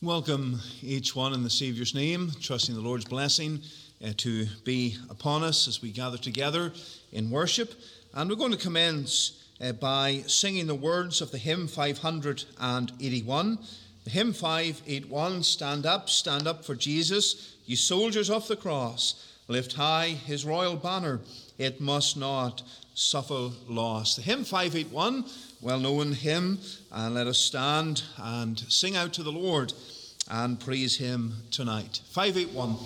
Welcome each one in the Savior's name, trusting the Lord's blessing to be upon us as we gather together in worship. And we're going to commence by singing the words of the hymn 581. The hymn 581, stand up for Jesus, ye soldiers of the cross. Lift high his royal banner, it must not suffer loss. The hymn 581, well-known hymn, and let us stand and sing out to the Lord and praise him tonight. 581.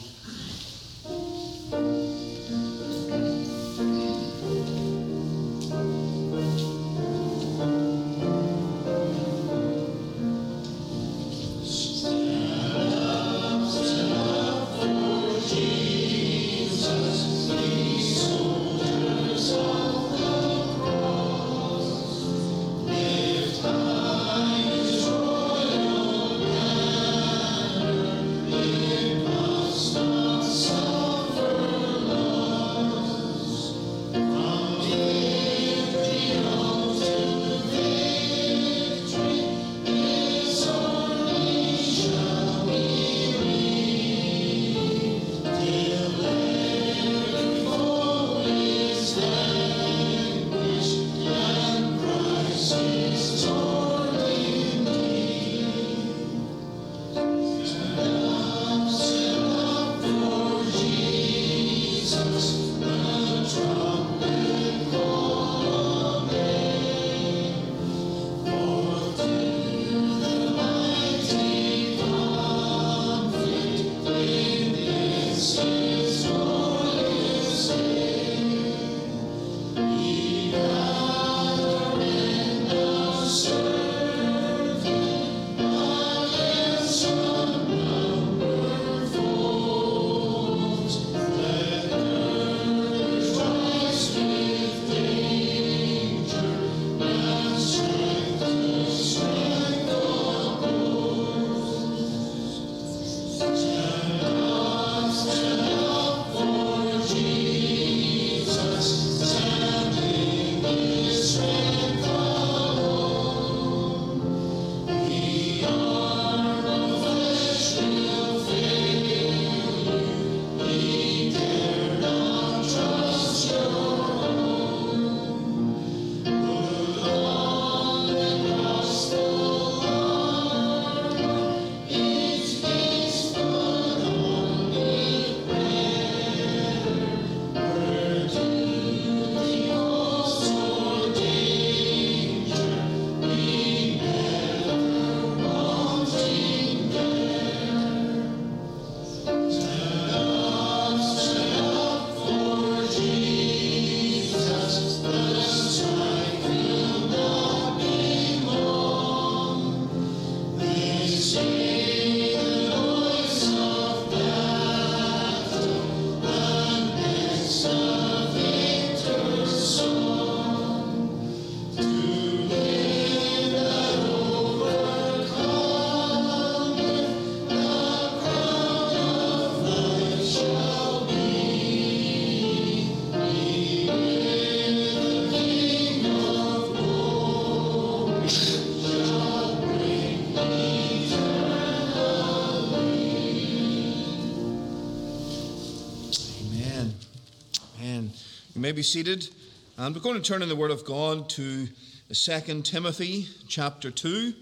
Be seated, and we're going to turn in the Word of God to 2 Timothy chapter 2,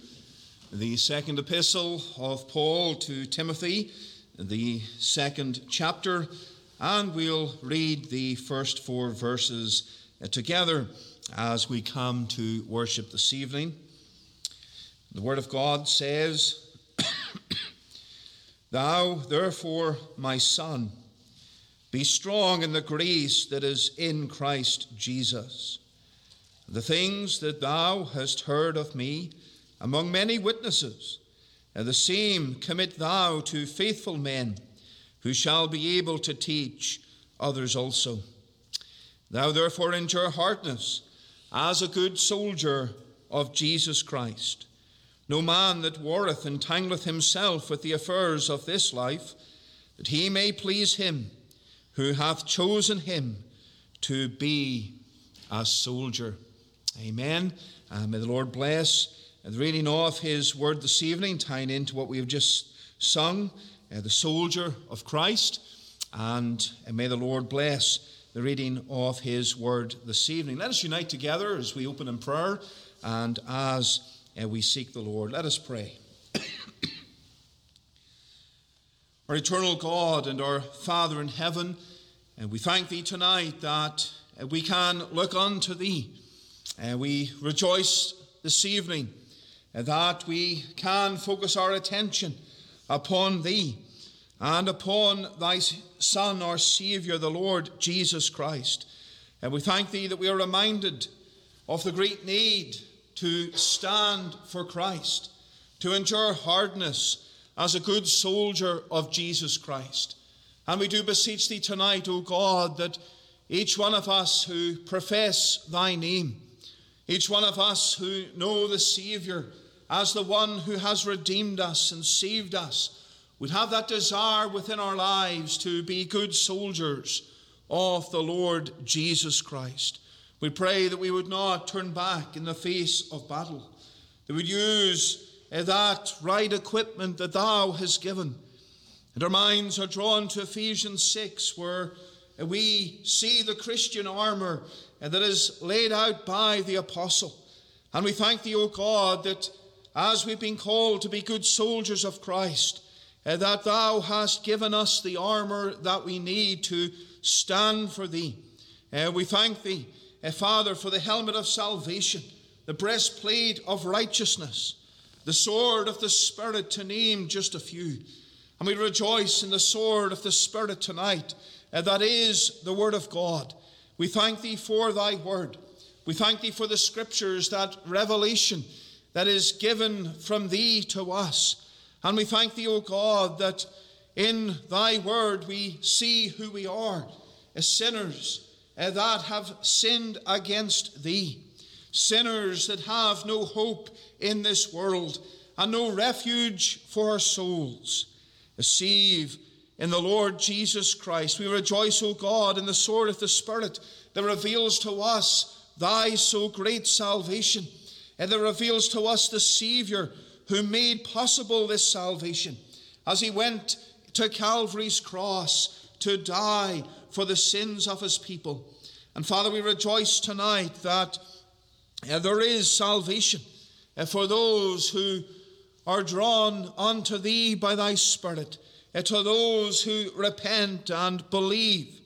the second epistle of Paul to Timothy, the second chapter, and we'll read the first four verses together as we come to worship this evening. The Word of God says, Thou therefore, my son, be strong in the grace that is in Christ Jesus. The things that thou hast heard of me among many witnesses, and the same commit thou to faithful men, who shall be able to teach others also. Thou therefore endure hardness, as a good soldier of Jesus Christ. No man that warreth entangleth himself with the affairs of this life, that he may please him, who hath chosen him to be a soldier. Amen. And may the Lord bless the reading of his word this evening, tying into what we have just sung, the soldier of Christ. And may the Lord bless the reading of his word this evening. Let us unite together as we open in prayer and as we seek the Lord. Let us pray. Our eternal God and our Father in heaven, and we thank thee tonight that we can look unto thee. We rejoice this evening that we can focus our attention upon thee and upon thy Son, our Saviour, the Lord Jesus Christ. And we thank thee that we are reminded of the great need to stand for Christ, to endure hardness as a good soldier of Jesus Christ. And we do beseech thee tonight, O God, that each one of us who profess thy name, each one of us who know the Saviour as the one who has redeemed us and saved us, would have that desire within our lives to be good soldiers of the Lord Jesus Christ. We pray that we would not turn back in the face of battle, that we would use that right equipment that thou hast given. And our minds are drawn to Ephesians 6, where we see the Christian armour that is laid out by the apostle. And we thank thee, O God, that as we've been called to be good soldiers of Christ, that thou hast given us the armour that we need to stand for thee. We thank thee, Father, for the helmet of salvation, the breastplate of righteousness, the sword of the Spirit, to name just a few. And we rejoice in the sword of the Spirit tonight, that is the Word of God. We thank thee for thy word. We thank thee for the Scriptures, that revelation that is given from thee to us. And we thank thee, O God, that in thy word we see who we are, as sinners that have sinned against thee, sinners that have no hope in this world and no refuge for our souls. Receive in the Lord Jesus Christ. We rejoice, O God, in the sword of the Spirit that reveals to us thy so great salvation, and that reveals to us the Saviour who made possible this salvation as he went to Calvary's cross to die for the sins of his people. And Father, we rejoice tonight that there is salvation for those who are drawn unto thee by thy Spirit, to those who repent and believe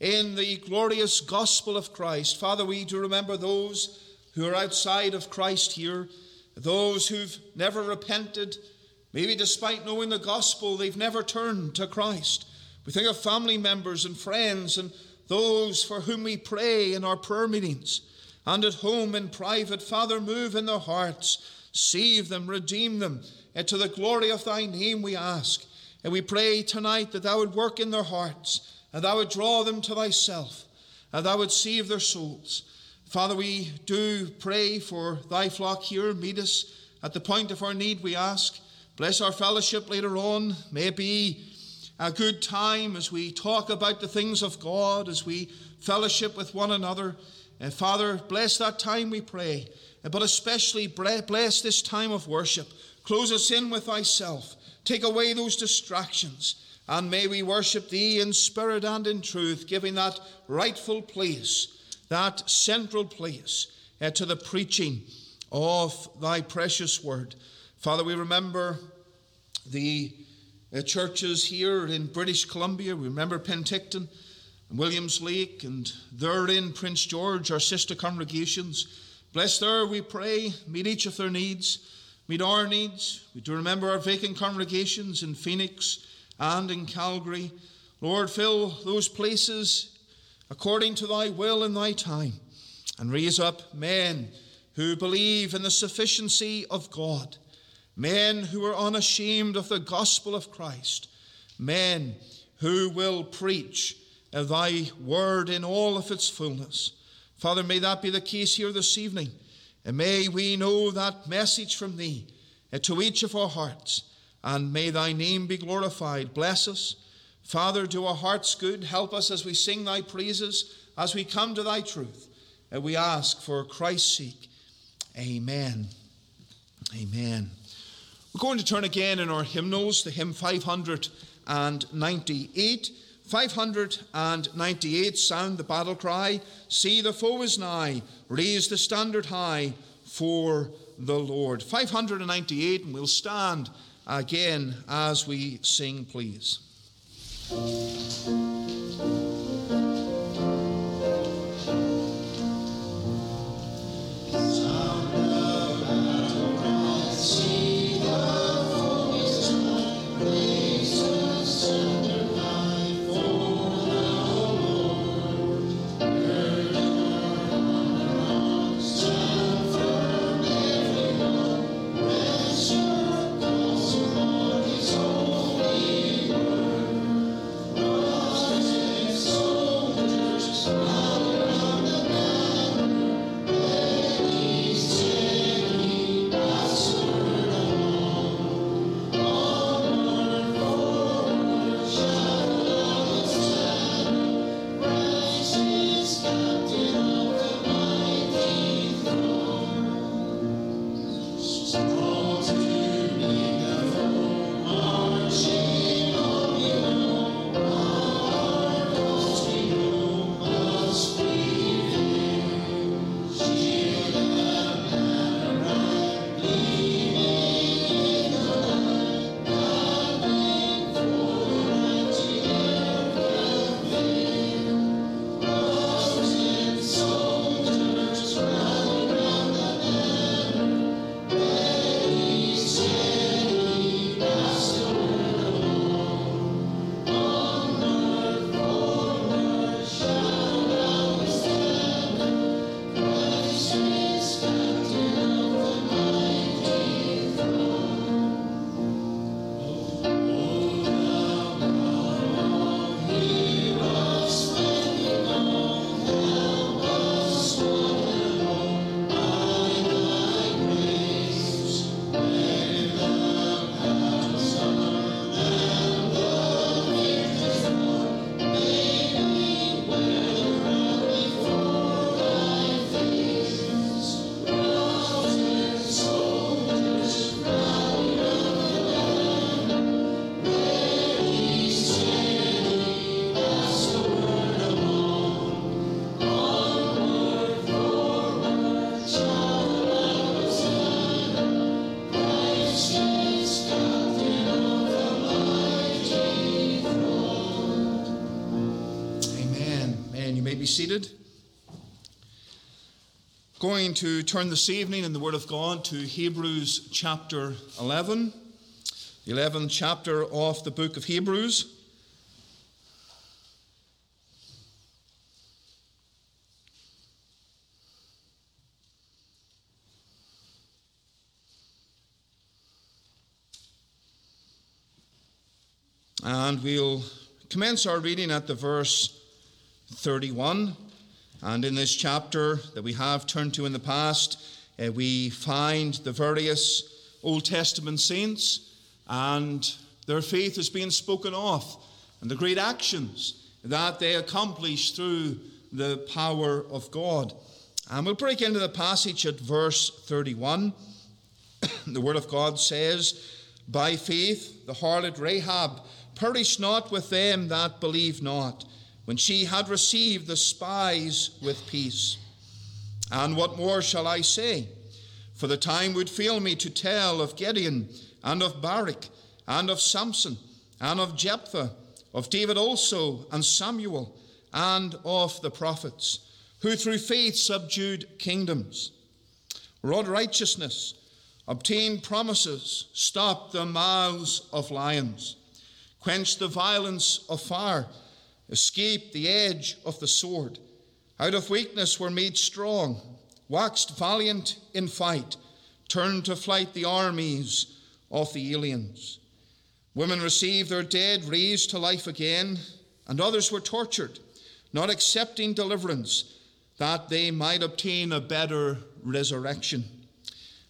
in the glorious gospel of Christ. Father, we do remember those who are outside of Christ here, those who've never repented, maybe despite knowing the gospel, they've never turned to Christ. We think of family members and friends and those for whom we pray in our prayer meetings and at home in private. Father, move in their hearts, save them, redeem them. And to the glory of thy name we ask. And we pray tonight that thou would work in their hearts and thou would draw them to thyself and thou would save their souls. Father, we do pray for thy flock here. Meet us at the point of our need, we ask. Bless our fellowship later on. May it be a good time as we talk about the things of God, as we fellowship with one another. And Father, bless that time, we pray. But especially bless this time of worship. Close us in with thyself. Take away those distractions. And may we worship thee in spirit and in truth, giving that rightful place, that central place to the preaching of thy precious word. Father, we remember the churches here in British Columbia. We remember Penticton and Williams Lake, and therein Prince George, our sister congregations. Bless there, we pray. Meet each of their needs. Meet our needs. We do remember our vacant congregations in Phoenix and in Calgary. Lord, fill those places according to thy will and thy time, and raise up men who believe in the sufficiency of God, men who are unashamed of the gospel of Christ, men who will preach thy word in all of its fullness. Father, may that be the case here this evening, and may we know that message from thee to each of our hearts, and may thy name be glorified. Bless us. Father, do our hearts good. Help us as we sing thy praises, as we come to thy truth. And we ask for Christ's sake. Amen. Amen. We're going to turn again in our hymnals to hymn 598. 598, sound the battle cry. See, the foe is nigh. Raise the standard high for the Lord. 598, and we'll stand again as we sing, please. Seated. Going to turn this evening in the Word of God to Hebrews chapter 11, the 11th chapter of the book of Hebrews. And we'll commence our reading at the verse 31, and in this chapter that we have turned to in the past, we find the various Old Testament saints and their faith is being spoken of and the great actions that they accomplished through the power of God. And we'll break into the passage at verse 31. The Word of God says, "By faith the harlot Rahab perished not with them that believe not, when she had received the spies with peace. And what more shall I say? For the time would fail me to tell of Gideon, and of Barak, and of Samson, and of Jephthah, of David also, and Samuel, and of the prophets, who through faith subdued kingdoms, wrought righteousness, obtained promises, stopped the mouths of lions, quenched the violence of fire, escaped the edge of the sword, out of weakness were made strong, waxed valiant in fight, turned to flight the armies of the aliens. Women received their dead raised to life again, and others were tortured, not accepting deliverance, that they might obtain a better resurrection.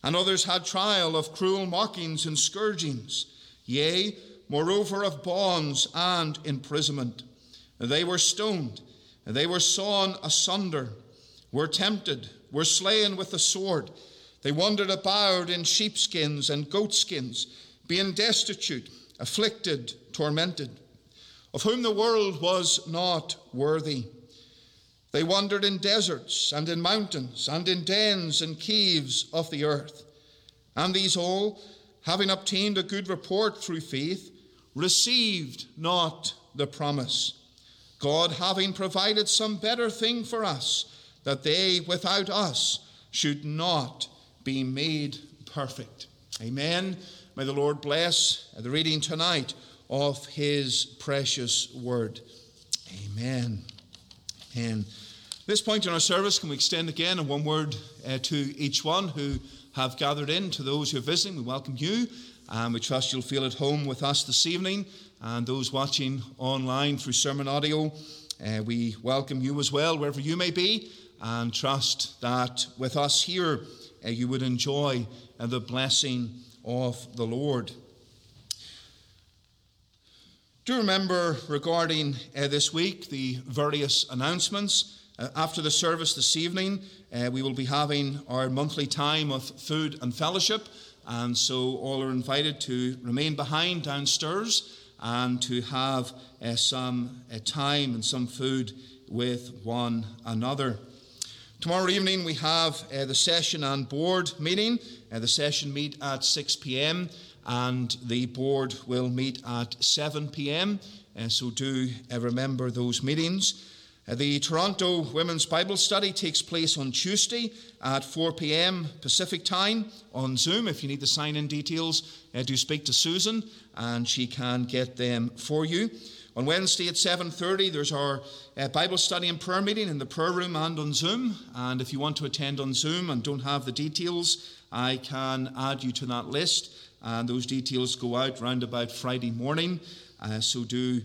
And others had trial of cruel mockings and scourgings, yea, moreover of bonds and imprisonment. They were stoned, they were sawn asunder, were tempted, were slain with the sword. They wandered about in sheepskins and goatskins, being destitute, afflicted, tormented, of whom the world was not worthy. They wandered in deserts and in mountains and in dens and caves of the earth. And these all, having obtained a good report through faith, received not the promise. God having provided some better thing for us, that they without us should not be made perfect. Amen. May the Lord bless the reading tonight of his precious word. Amen. Amen. At this point in our service, can we extend again in one word to each one who have gathered in, to those who are visiting. We welcome you, and we trust you'll feel at home with us this evening. And those watching online through Sermon Audio, we welcome you as well, wherever you may be, and trust that with us here, you would enjoy the blessing of the Lord. Do remember regarding this week the various announcements. After the service this evening, we will be having our monthly time of food and fellowship, and so all are invited to remain behind downstairs and to have some time and some food with one another. Tomorrow evening we have the session and board meeting. The session meet at 6 p.m. and the board will meet at 7 p.m. So do remember those meetings. The Toronto Women's Bible Study takes place on Tuesday at 4 p.m. Pacific Time on Zoom. If you need the sign-in details, do speak to Susan and she can get them for you. On Wednesday at 7:30, there's our Bible study and prayer meeting in the prayer room and on Zoom. And if you want to attend on Zoom and don't have the details, I can add you to that list. And those details go out round about Friday morning, so do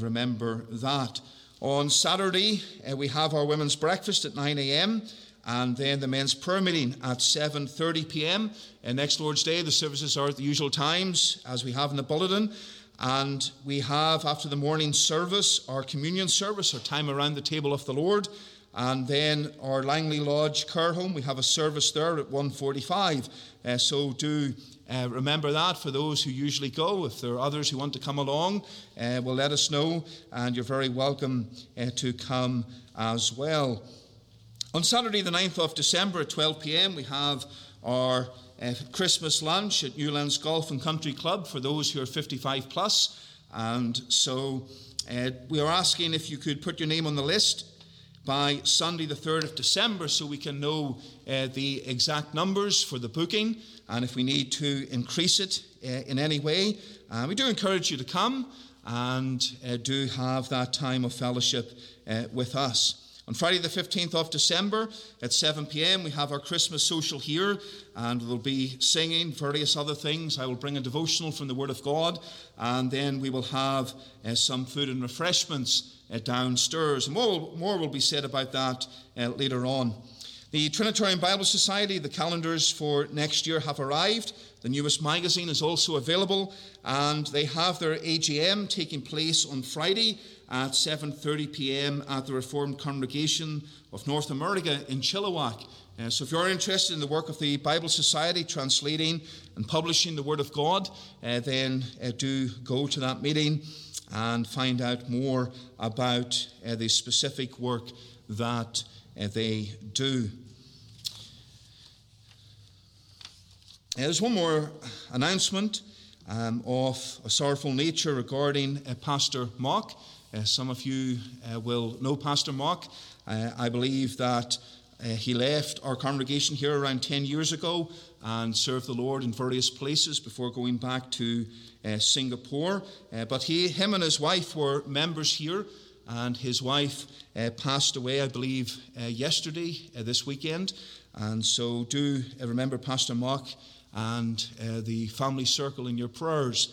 remember that. On Saturday, we have our women's breakfast at 9 a.m. and then the men's prayer meeting at 7:30 p.m. And next Lord's Day, the services are at the usual times as we have in the bulletin. And we have, after the morning service, our communion service, our time around the table of the Lord. And then our Langley Lodge care home, we have a service there at 1:45. So do remember that for those who usually go. If there are others who want to come along, well, let us know, and you're very welcome to come as well. On Saturday the 9th of December at 12 p.m. we have our Christmas lunch at Newlands Golf and Country Club for those who are 55 plus. And so we are asking if you could put your name on the list by Sunday the 3rd of December so we can know the exact numbers for the booking, and if we need to increase it in any way. We do encourage you to come and do have that time of fellowship with us. On Friday the 15th of December at 7 p.m. we have our Christmas social here, and we'll be singing, various other things. I will bring a devotional from the Word of God, and then we will have some food and refreshments downstairs. More will be said about that later on. The Trinitarian Bible Society, the calendars for next year have arrived. The newest magazine is also available, and they have their AGM taking place on Friday at 7:30 p.m. at the Reformed Congregation of North America in Chilliwack. So if you're interested in the work of the Bible Society, translating and publishing the Word of God, then do go to that meeting and find out more about the specific work that they do. There's one more announcement of a sorrowful nature regarding Pastor Mark. Some of you will know Pastor Mark. I believe that he left our congregation here around 10 years ago and served the Lord in various places before going back to Singapore. But him and his wife were members here, and his wife passed away, I believe, yesterday, this weekend. And so do remember Pastor Mark and the family circle in your prayers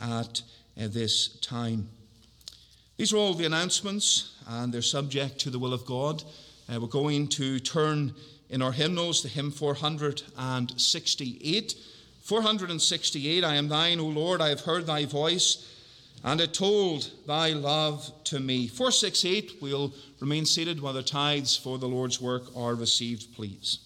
at this time. These are all the announcements, and they're subject to the will of God. We're going to turn in our hymnals to hymn 468. 468, I am thine, O Lord, I have heard thy voice, and it told thy love to me. 468, we'll remain seated while the tithes for the Lord's work are received, please.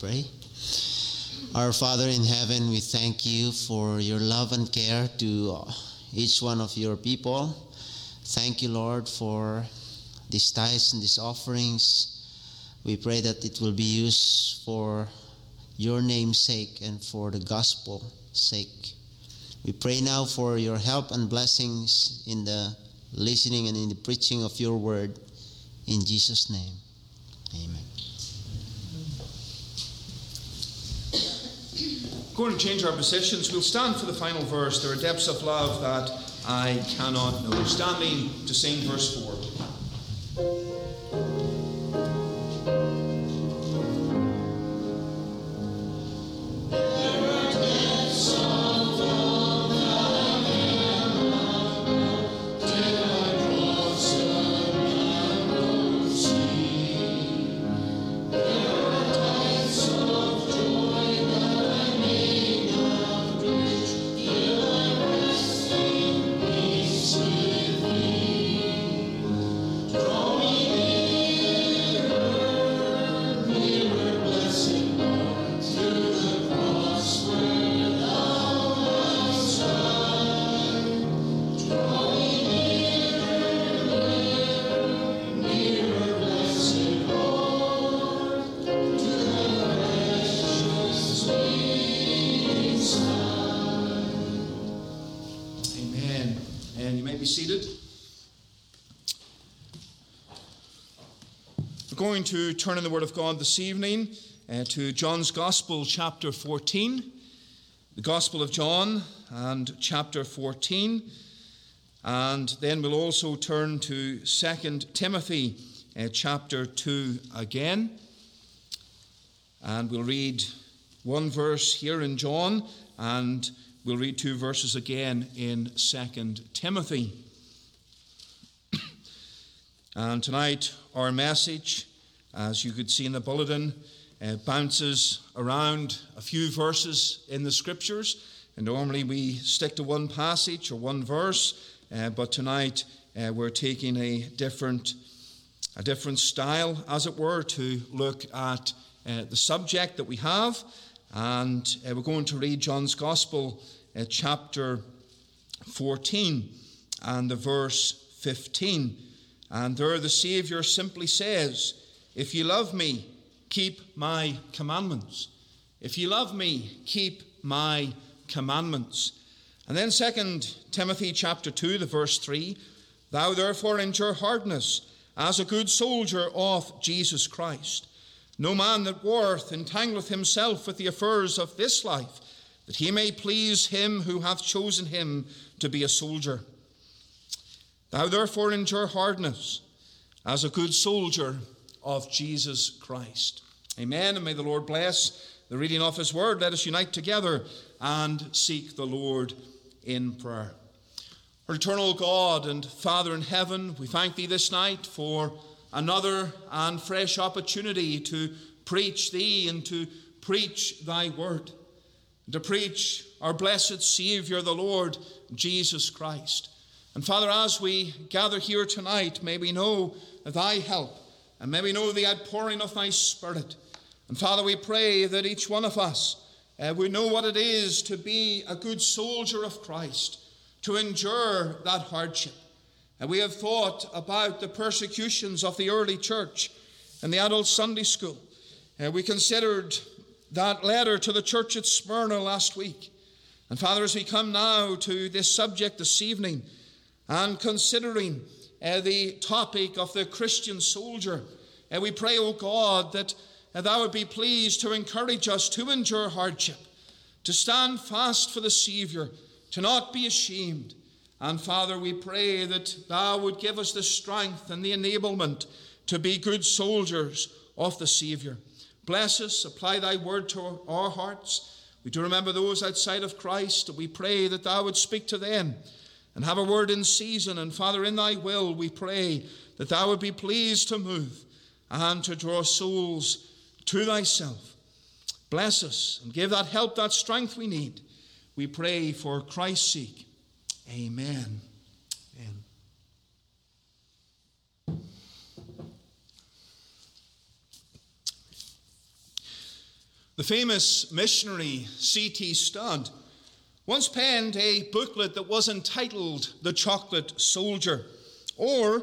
Pray. Our Father in heaven, we thank you for your love and care to each one of your people. Thank you, Lord, for these tithes and these offerings. We pray that it will be used for your name's sake and for the gospel's sake. We pray now for your help and blessings in the listening and in the preaching of your word. In Jesus' name, amen. Going to change our positions. We'll stand for the final verse. There are depths of love that I cannot know. Standing to sing verse 4. Seated. We're going to turn in the Word of God this evening to John's Gospel, chapter 14. The Gospel of John and chapter 14. And then we'll also turn to 2 Timothy, chapter 2 again. And we'll read one verse here in John and we'll read two verses again in 2 Timothy. And tonight our message, as you could see in the bulletin, bounces around a few verses in the Scriptures. And normally we stick to one passage or one verse, but tonight we're taking a different style, as it were, to look at the subject that we have. And we're going to read John's Gospel, chapter 14 and the verse 15. And there the Savior simply says, "If you love me, keep my commandments. If you love me, keep my commandments." And then 2 Timothy chapter 2, the verse 3, "Thou therefore endure hardness as a good soldier of Jesus Christ. No man that warreth entangleth himself with the affairs of this life, that he may please him who hath chosen him to be a soldier. Thou therefore endure hardness as a good soldier of Jesus Christ." Amen, and may the Lord bless the reading of his word. Let us unite together and seek the Lord in prayer. Our eternal God and Father in heaven, we thank thee this night for another and fresh opportunity to preach thee and to preach thy word, to preach our blessed Savior, the Lord Jesus Christ. And Father, as we gather here tonight, may we know thy help and may we know the outpouring of thy Spirit. And Father, we pray that each one of us would know what it is to be a good soldier of Christ, to endure that hardship. And we have thought about the persecutions of the early church and the adult Sunday school. We considered that letter to the church at Smyrna last week. And Father, as we come now to this subject this evening and considering the topic of the Christian soldier, we pray, O God, that thou would be pleased to encourage us to endure hardship, to stand fast for the Savior, to not be ashamed. And Father, we pray that thou would give us the strength and the enablement to be good soldiers of the Savior. Bless us, apply thy word to our hearts. We do remember those outside of Christ, and we pray that thou would speak to them and have a word in season. And Father, in thy will, we pray that thou would be pleased to move and to draw souls to thyself. Bless us and give that help, that strength we need. We pray for Christ's sake. Amen. Amen. The famous missionary C.T. Studd once penned a booklet that was entitled "The Chocolate Soldier," or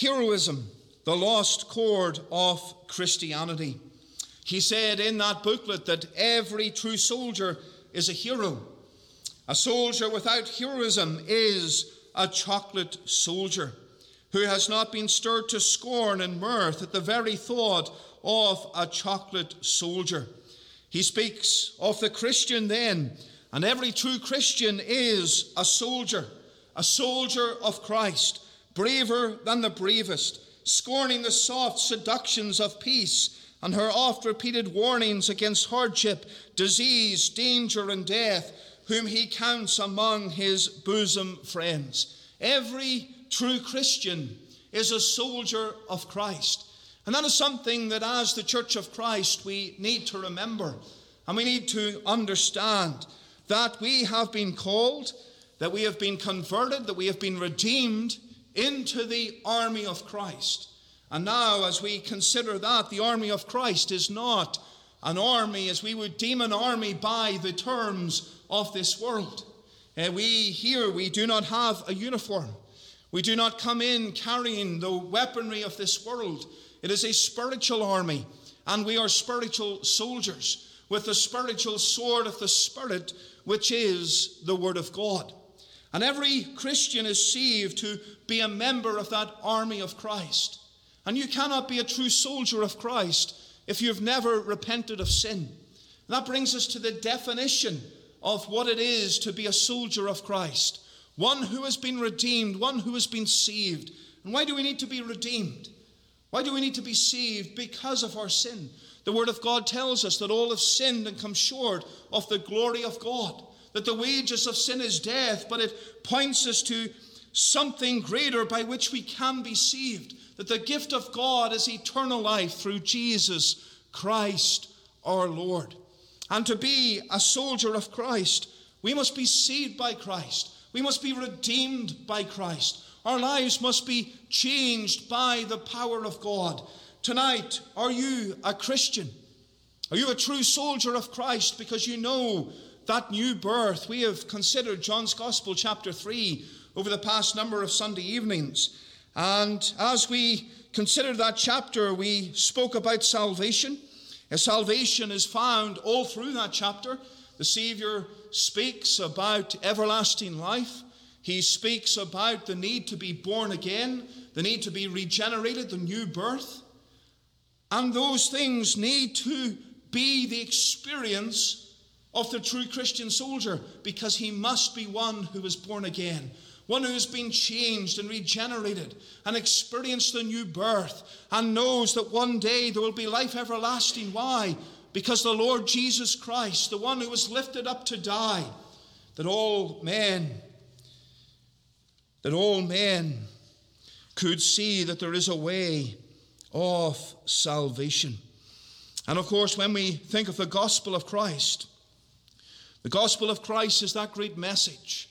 "Heroism, the Lost Chord of Christianity." He said in that booklet that every true soldier is a hero. A soldier without heroism is a chocolate soldier who has not been stirred to scorn and mirth at the very thought of a chocolate soldier. He speaks of the Christian then, and every true Christian is a soldier of Christ, braver than the bravest, scorning the soft seductions of peace and her oft-repeated warnings against hardship, disease, danger, and death, whom he counts among his bosom friends. Every true Christian is a soldier of Christ. And that is something that as the Church of Christ we need to remember and we need to understand, that we have been called, that we have been converted, that we have been redeemed into the army of Christ. And now as we consider that, the army of Christ is not an army as we would deem an army by the terms of this world. And we do not have a uniform. We do not come in carrying the weaponry of this world. It is a spiritual army, and we are spiritual soldiers with the spiritual sword of the Spirit, which is the Word of God. And every Christian is saved to be a member of that army of Christ. And you cannot be a true soldier of Christ if you've never repented of sin. And that brings us to the definition of what it is to be a soldier of Christ. One who has been redeemed, one who has been saved. And why do we need to be redeemed? Why do we need to be saved? Because of our sin. The Word of God tells us that all have sinned and come short of the glory of God, that the wages of sin is death, but it points us to something greater by which we can be saved, that the gift of God is eternal life through Jesus Christ our Lord. And to be a soldier of Christ, we must be saved by Christ. We must be redeemed by Christ. Our lives must be changed by the power of God. Tonight, are you a Christian? Are you a true soldier of Christ? Because you know that new birth. We have considered John's Gospel, chapter 3, over the past number of Sunday evenings. And as we considered that chapter, we spoke about salvation. And salvation is found all through that chapter. The Savior speaks about everlasting life. He speaks about the need to be born again, the need to be regenerated, the new birth. And those things need to be the experience of the true Christian soldier, because he must be one who is born again, one who has been changed and regenerated and experienced the new birth and knows that one day there will be life everlasting. Why? Because the Lord Jesus Christ, the one who was lifted up to die, that all men could see that there is a way of salvation. And of course, when we think of the gospel of Christ, the gospel of Christ is that great message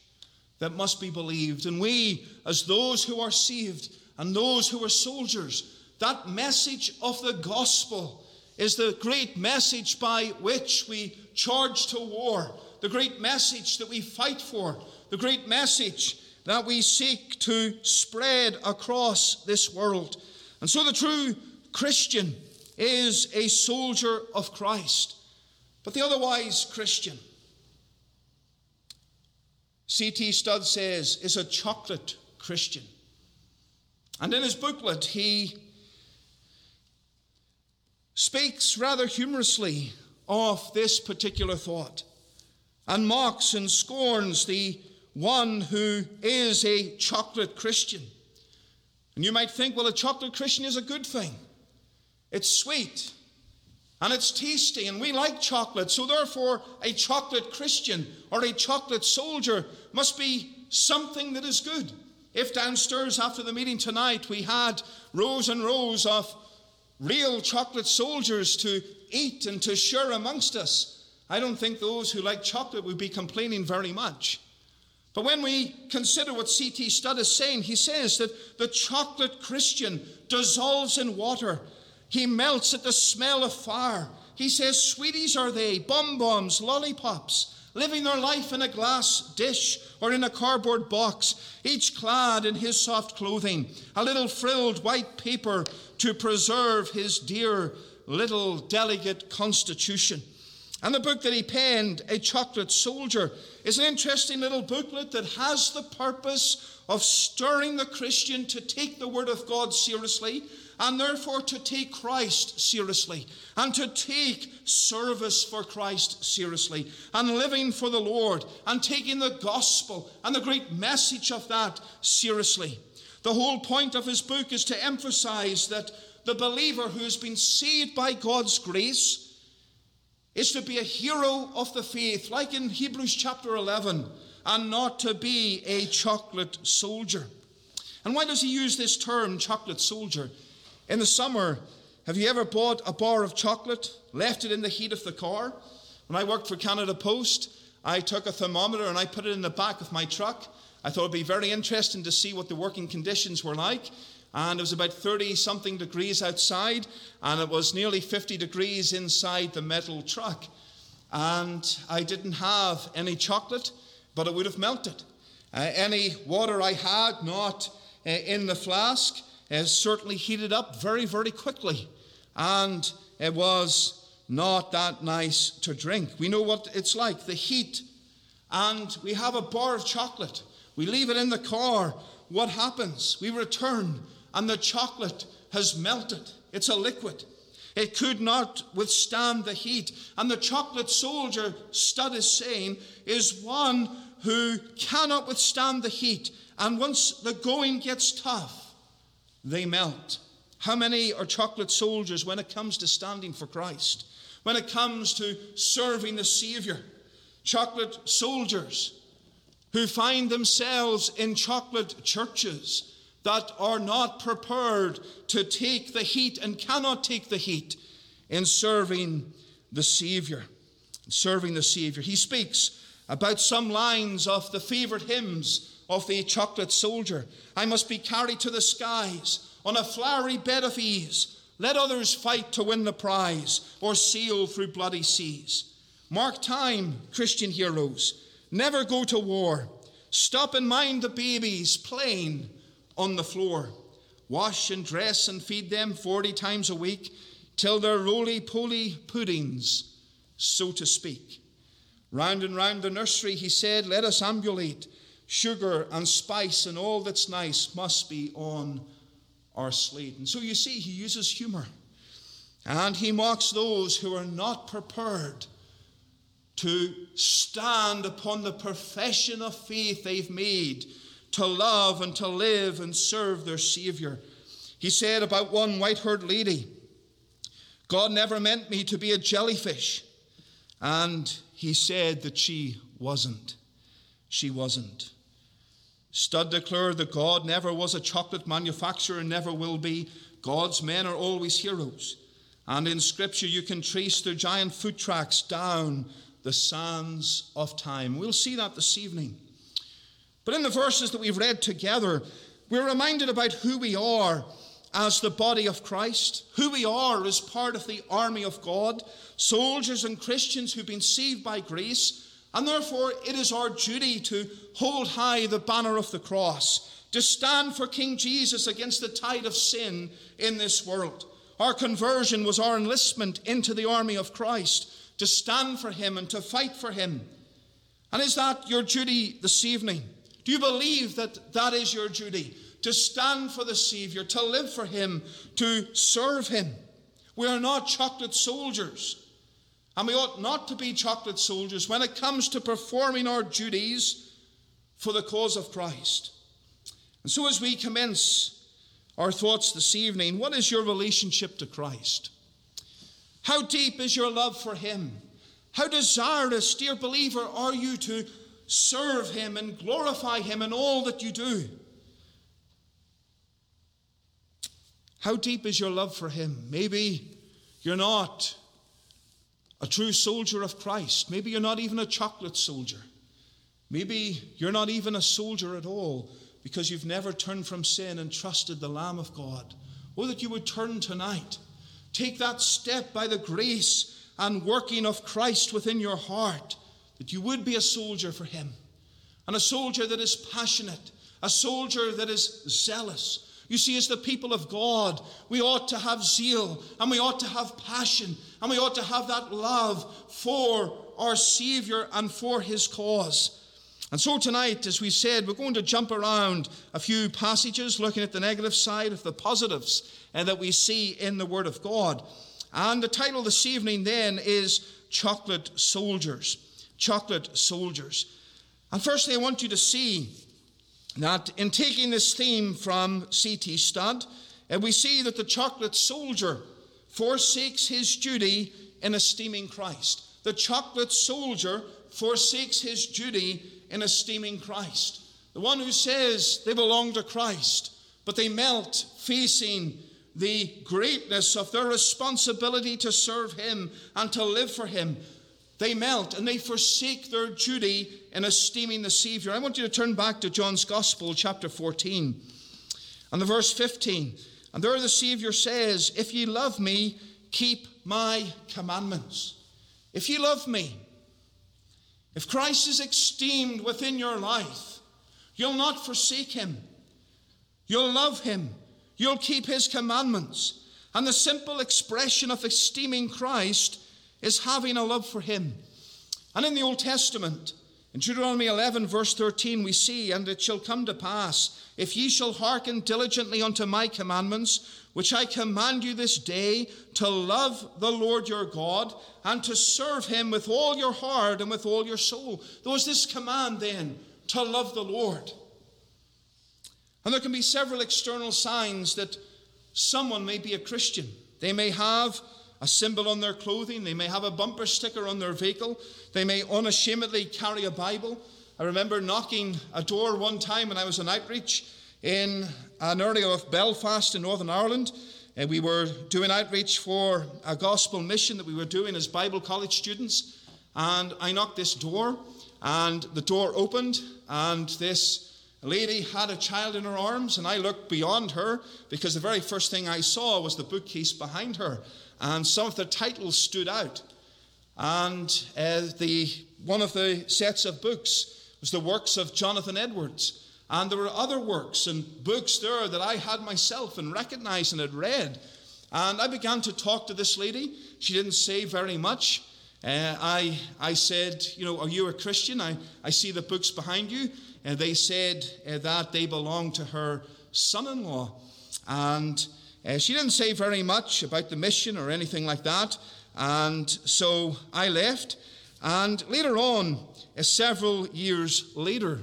that must be believed. And we, as those who are saved and those who are soldiers, that message of the gospel is the great message by which we charge to war, the great message that we fight for, the great message that we seek to spread across this world. And so the true Christian is a soldier of Christ. But the otherwise Christian, C.T. Studd says, is a chocolate Christian. And in his booklet, he speaks rather humorously of this particular thought and mocks and scorns the one who is a chocolate Christian. And you might think, well, a chocolate Christian is a good thing. It's sweet and it's tasty and we like chocolate. So therefore, a chocolate Christian or a chocolate soldier must be something that is good. If downstairs after the meeting tonight we had rows and rows of real chocolate soldiers to eat and to share amongst us, I don't think those who like chocolate would be complaining very much. But when we consider what C.T. Studd is saying, he says that the chocolate Christian dissolves in water. He melts at the smell of fire. He says, sweeties are they, bonbons, lollipops, living their life in a glass dish or in a cardboard box, each clad in his soft clothing, a little frilled white paper to preserve his dear little delicate constitution. And the book that he penned, A Chocolate Soldier, is an interesting little booklet that has the purpose of stirring the Christian to take the Word of God seriously and therefore to take Christ seriously and to take service for Christ seriously and living for the Lord and taking the gospel and the great message of that seriously. The whole point of his book is to emphasize that the believer who has been saved by God's grace is to be a hero of the faith, like in Hebrews chapter 11, and not to be a chocolate soldier. And why does he use this term, chocolate soldier? In the summer, have you ever bought a bar of chocolate, left it in the heat of the car? When I worked for Canada Post, I took a thermometer and I put it in the back of my truck. I thought it would be very interesting to see what the working conditions were like. And it was about 30-something degrees outside, and it was nearly 50 degrees inside the metal truck. And I didn't have any chocolate, but it would have melted. Any water I had, not in the flask, certainly heated up very, very quickly. And it was not that nice to drink. We know what it's like, the heat. And we have a bar of chocolate. We leave it in the car. What happens? We return. And the chocolate has melted. It's a liquid. It could not withstand the heat. And the chocolate soldier, Studd is saying, is one who cannot withstand the heat. And once the going gets tough, they melt. How many are chocolate soldiers when it comes to standing for Christ? When it comes to serving the Savior? Chocolate soldiers who find themselves in chocolate churches that are not prepared to take the heat and cannot take the heat in serving the Savior. He speaks about some lines of the favorite hymns of the chocolate soldier. I must be carried to the skies on a flowery bed of ease. Let others fight to win the prize or sail through bloody seas. Mark time, Christian heroes. Never go to war. Stop and mind the babies playing on the floor. Wash and dress and feed them 40 times a week till they're roly-poly puddings, so to speak. Round and round the nursery, he said, let us ambulate. Sugar and spice and all that's nice must be on our slate. And so you see, he uses humor. And he mocks those who are not prepared to stand upon the profession of faith they've made to love and to live and serve their Savior. He said about one white-haired lady, God never meant me to be a jellyfish. And he said that she wasn't. She wasn't. Studd declared that God never was a chocolate manufacturer, never will be. God's men are always heroes. And in Scripture, you can trace their giant foot tracks down the sands of time. We'll see that this evening. But in the verses that we've read together, we're reminded about who we are as the body of Christ, who we are as part of the army of God, soldiers and Christians who've been saved by grace, and therefore it is our duty to hold high the banner of the cross, to stand for King Jesus against the tide of sin in this world. Our conversion was our enlistment into the army of Christ, to stand for him and to fight for him. And is that your duty this evening? Do you believe that that is your duty? To stand for the Savior, to live for him, to serve him. We are not chocolate soldiers. And we ought not to be chocolate soldiers when it comes to performing our duties for the cause of Christ. And so as we commence our thoughts this evening, what is your relationship to Christ? How deep is your love for him? How desirous, dear believer, are you to serve him and glorify him in all that you do? How deep is your love for him? Maybe you're not a true soldier of Christ. Maybe you're not even a chocolate soldier. Maybe you're not even a soldier at all because you've never turned from sin and trusted the Lamb of God. Oh, that you would turn tonight. Take that step by the grace and working of Christ within your heart, that you would be a soldier for him, and a soldier that is passionate, a soldier that is zealous. You see, as the people of God, we ought to have zeal, and we ought to have passion, and we ought to have that love for our Savior and for his cause. And so tonight, as we said, we're going to jump around a few passages, looking at the negative side of the positives that we see in the Word of God. And the title this evening then is Chocolate Soldiers. Chocolate Soldiers. And firstly, I want you to see that in taking this theme from C.T. Studd, we see that the chocolate soldier forsakes his duty in esteeming Christ. The chocolate soldier forsakes his duty in esteeming Christ. The one who says they belong to Christ, but they melt facing the greatness of their responsibility to serve him and to live for him. They melt and they forsake their duty in esteeming the Savior. I want you to turn back to John's Gospel, chapter 14, and the verse 15. And there the Savior says, if ye love me, keep my commandments. If ye love me, if Christ is esteemed within your life, you'll not forsake him. You'll love him. You'll keep his commandments. And the simple expression of esteeming Christ is having a love for him. And in the Old Testament, in Deuteronomy 11, verse 13, we see, and it shall come to pass, if ye shall hearken diligently unto my commandments, which I command you this day, to love the Lord your God, and to serve him with all your heart and with all your soul. There was this command then, to love the Lord. And there can be several external signs that someone may be a Christian. They may have a symbol on their clothing. They may have a bumper sticker on their vehicle. They may unashamedly carry a Bible. I remember knocking a door one time when I was on outreach in an area of Belfast in Northern Ireland. And we were doing outreach for a gospel mission that we were doing as Bible college students. And I knocked this door, and the door opened, and this a lady had a child in her arms, and I looked beyond her because the very first thing I saw was the bookcase behind her, and some of the titles stood out. And one of the sets of books was the works of Jonathan Edwards, and there were other works and books there that I had myself and recognized and had read. And I began to talk to this lady. She didn't say very much. I said, you know, are you a Christian? I see the books behind you. And they said that they belonged to her son-in-law. And she didn't say very much about the mission or anything like that. And so I left. And later on, several years later,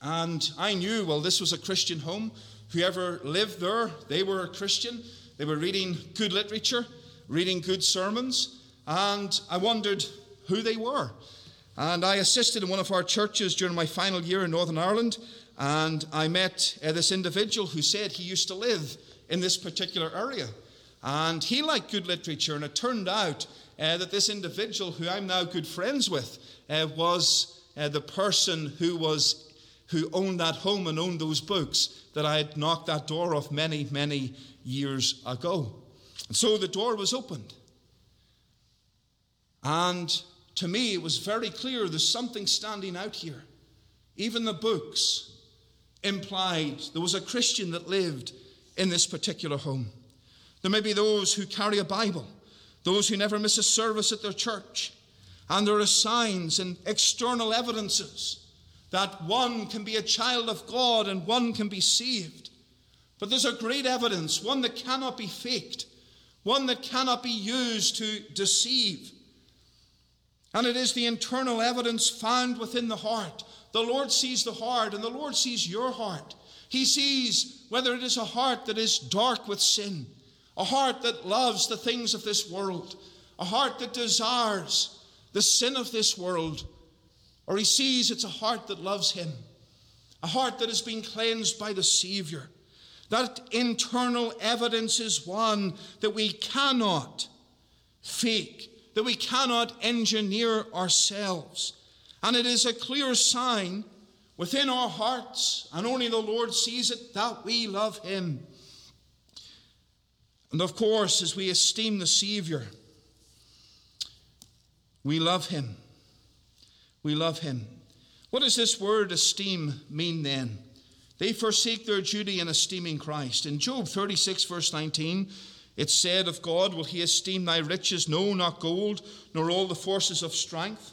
and I knew, well, this was a Christian home. Whoever lived there, they were a Christian. They were reading good literature, reading good sermons, and I wondered who they were. And I assisted in one of our churches during my final year in Northern Ireland, and I met this individual who said he used to live in this particular area. And he liked good literature, and it turned out that this individual who I'm now good friends with was the person who owned that home and owned those books that I had knocked that door off many, many years ago. And so the door was opened. And to me, it was very clear there's something standing out here. Even the books implied there was a Christian that lived in this particular home. There may be those who carry a Bible, those who never miss a service at their church. And there are signs and external evidences that one can be a child of God and one can be saved. But there's a great evidence, one that cannot be faked, one that cannot be used to deceive. And it is the internal evidence found within the heart. The Lord sees the heart, and the Lord sees your heart. He sees whether it is a heart that is dark with sin, a heart that loves the things of this world, a heart that desires the sin of this world, or he sees it's a heart that loves him, a heart that has been cleansed by the Savior. That internal evidence is one that we cannot fake, that we cannot engineer ourselves. And it is a clear sign within our hearts, and only the Lord sees it, that we love him. And of course, as we esteem the Savior, we love him. We love him. What does this word esteem mean then? They forsake their duty in esteeming Christ. In Job 36, verse 19, it said of God, will he esteem thy riches? No, not gold, nor all the forces of strength.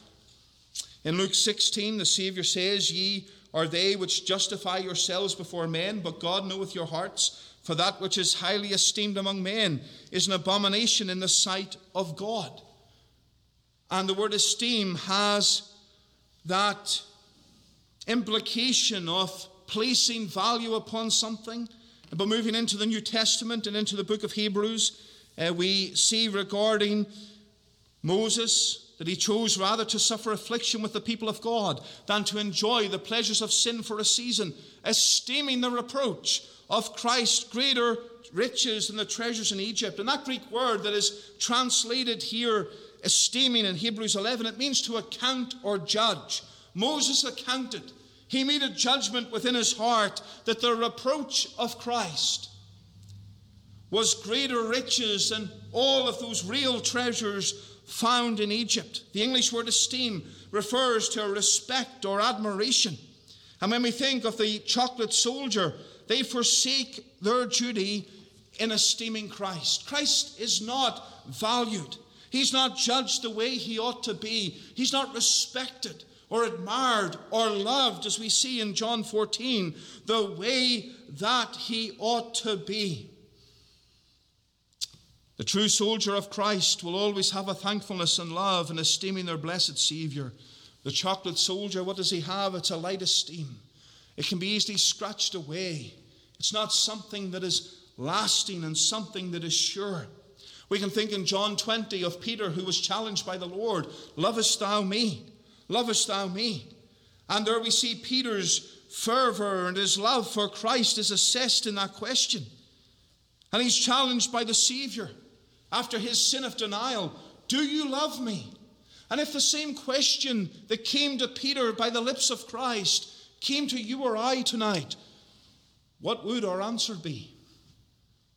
In Luke 16, the Savior says, ye are they which justify yourselves before men, but God knoweth your hearts, for that which is highly esteemed among men is an abomination in the sight of God. And the word esteem has that implication of placing value upon something. But moving into the New Testament and into the book of Hebrews, we see regarding Moses that he chose rather to suffer affliction with the people of God than to enjoy the pleasures of sin for a season, esteeming the reproach of Christ greater riches than the treasures in Egypt. And that Greek word that is translated here, esteeming, in Hebrews 11, it means to account or judge. Moses accounted. He made a judgment within his heart that the reproach of Christ was greater riches than all of those real treasures found in Egypt. The English word esteem refers to a respect or admiration. And when we think of the chocolate soldier, they forsake their duty in esteeming Christ. Christ is not valued. He's not judged the way he ought to be. He's not respected or admired or loved, as we see in John 14, the way that he ought to be. The true soldier of Christ will always have a thankfulness and love and esteeming their blessed Savior. The chocolate soldier, what does he have? It's a light esteem. It can be easily scratched away. It's not something that is lasting and something that is sure. We can think in John 20 of Peter, who was challenged by the Lord, lovest thou me? Lovest thou me? And there we see Peter's fervor and his love for Christ is assessed in that question. And he's challenged by the Savior after his sin of denial. Do you love me? And if the same question that came to Peter by the lips of Christ came to you or I tonight, what would our answer be?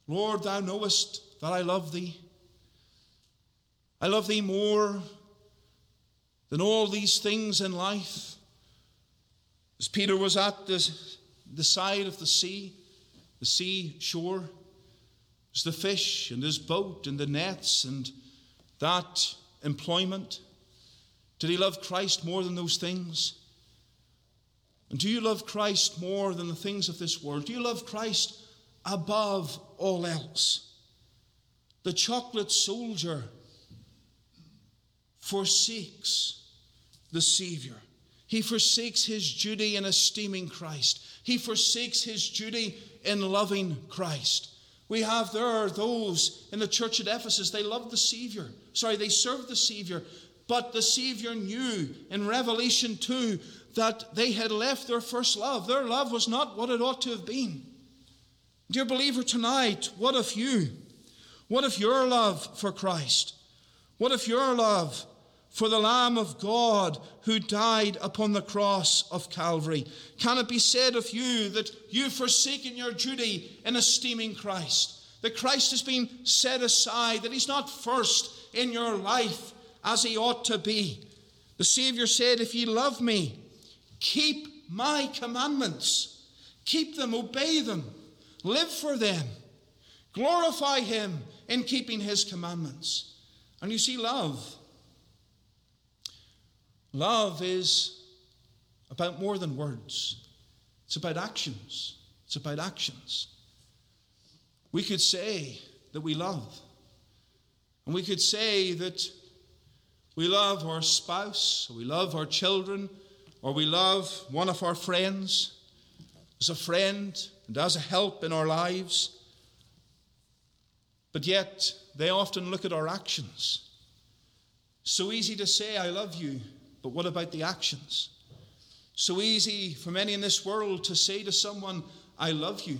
Lord, thou knowest that I love thee. I love thee more than all these things in life. As Peter was at the side of the sea shore, was the fish and his boat and the nets and that employment. Did he love Christ more than those things? And do you love Christ more than the things of this world? Do you love Christ above all else? The chocolate soldier forsakes the Savior. He forsakes his duty in esteeming Christ. He forsakes his duty in loving Christ. We have there those in the church at Ephesus, they loved the Savior. They served the Savior. But the Savior knew in Revelation 2 that they had left their first love. Their love was not what it ought to have been. Dear believer, tonight, what if you? What if your love for Christ? What if your love for the Lamb of God who died upon the cross of Calvary? Can it be said of you that you've forsaken your duty in esteeming Christ? That Christ has been set aside, that he's not first in your life as he ought to be. The Savior said, if ye love me, keep my commandments. Keep them, obey them, live for them. Glorify him in keeping his commandments. And you see, Love is about more than words. It's about actions. We could say that we love. And we could say that we love our spouse, or we love our children, or we love one of our friends as a friend and as a help in our lives. But yet, they often look at our actions. So easy to say, I love you. But what about the actions? So easy for many in this world to say to someone, I love you.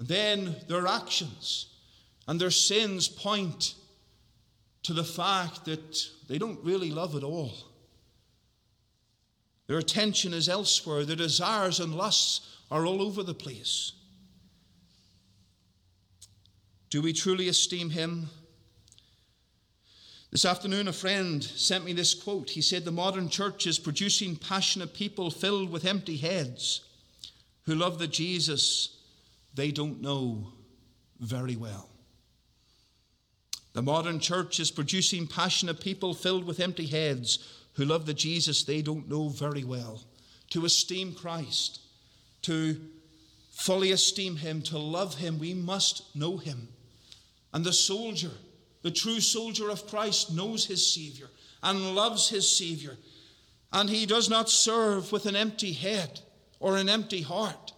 And then their actions and their sins point to the fact that they don't really love at all. Their attention is elsewhere. Their desires and lusts are all over the place. Do we truly esteem him? This afternoon, a friend sent me this quote. He said, the modern church is producing passionate people filled with empty heads who love the Jesus they don't know very well. The modern church is producing passionate people filled with empty heads who love the Jesus they don't know very well. To esteem Christ, to fully esteem him, to love him, we must know him. And the true soldier of Christ knows his Savior and loves his Savior. And he does not serve with an empty head or an empty heart.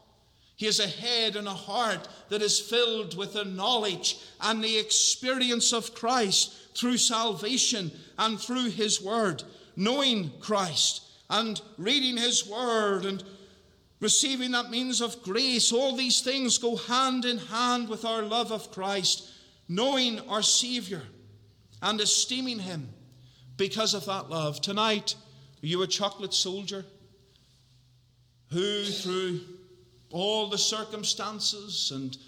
He has a head and a heart that is filled with the knowledge and the experience of Christ through salvation and through his word. Knowing Christ and reading his word and receiving that means of grace. All these things go hand in hand with our love of Christ. Knowing our Savior and esteeming him because of that love. Tonight, are you a chocolate soldier who, through all the circumstances and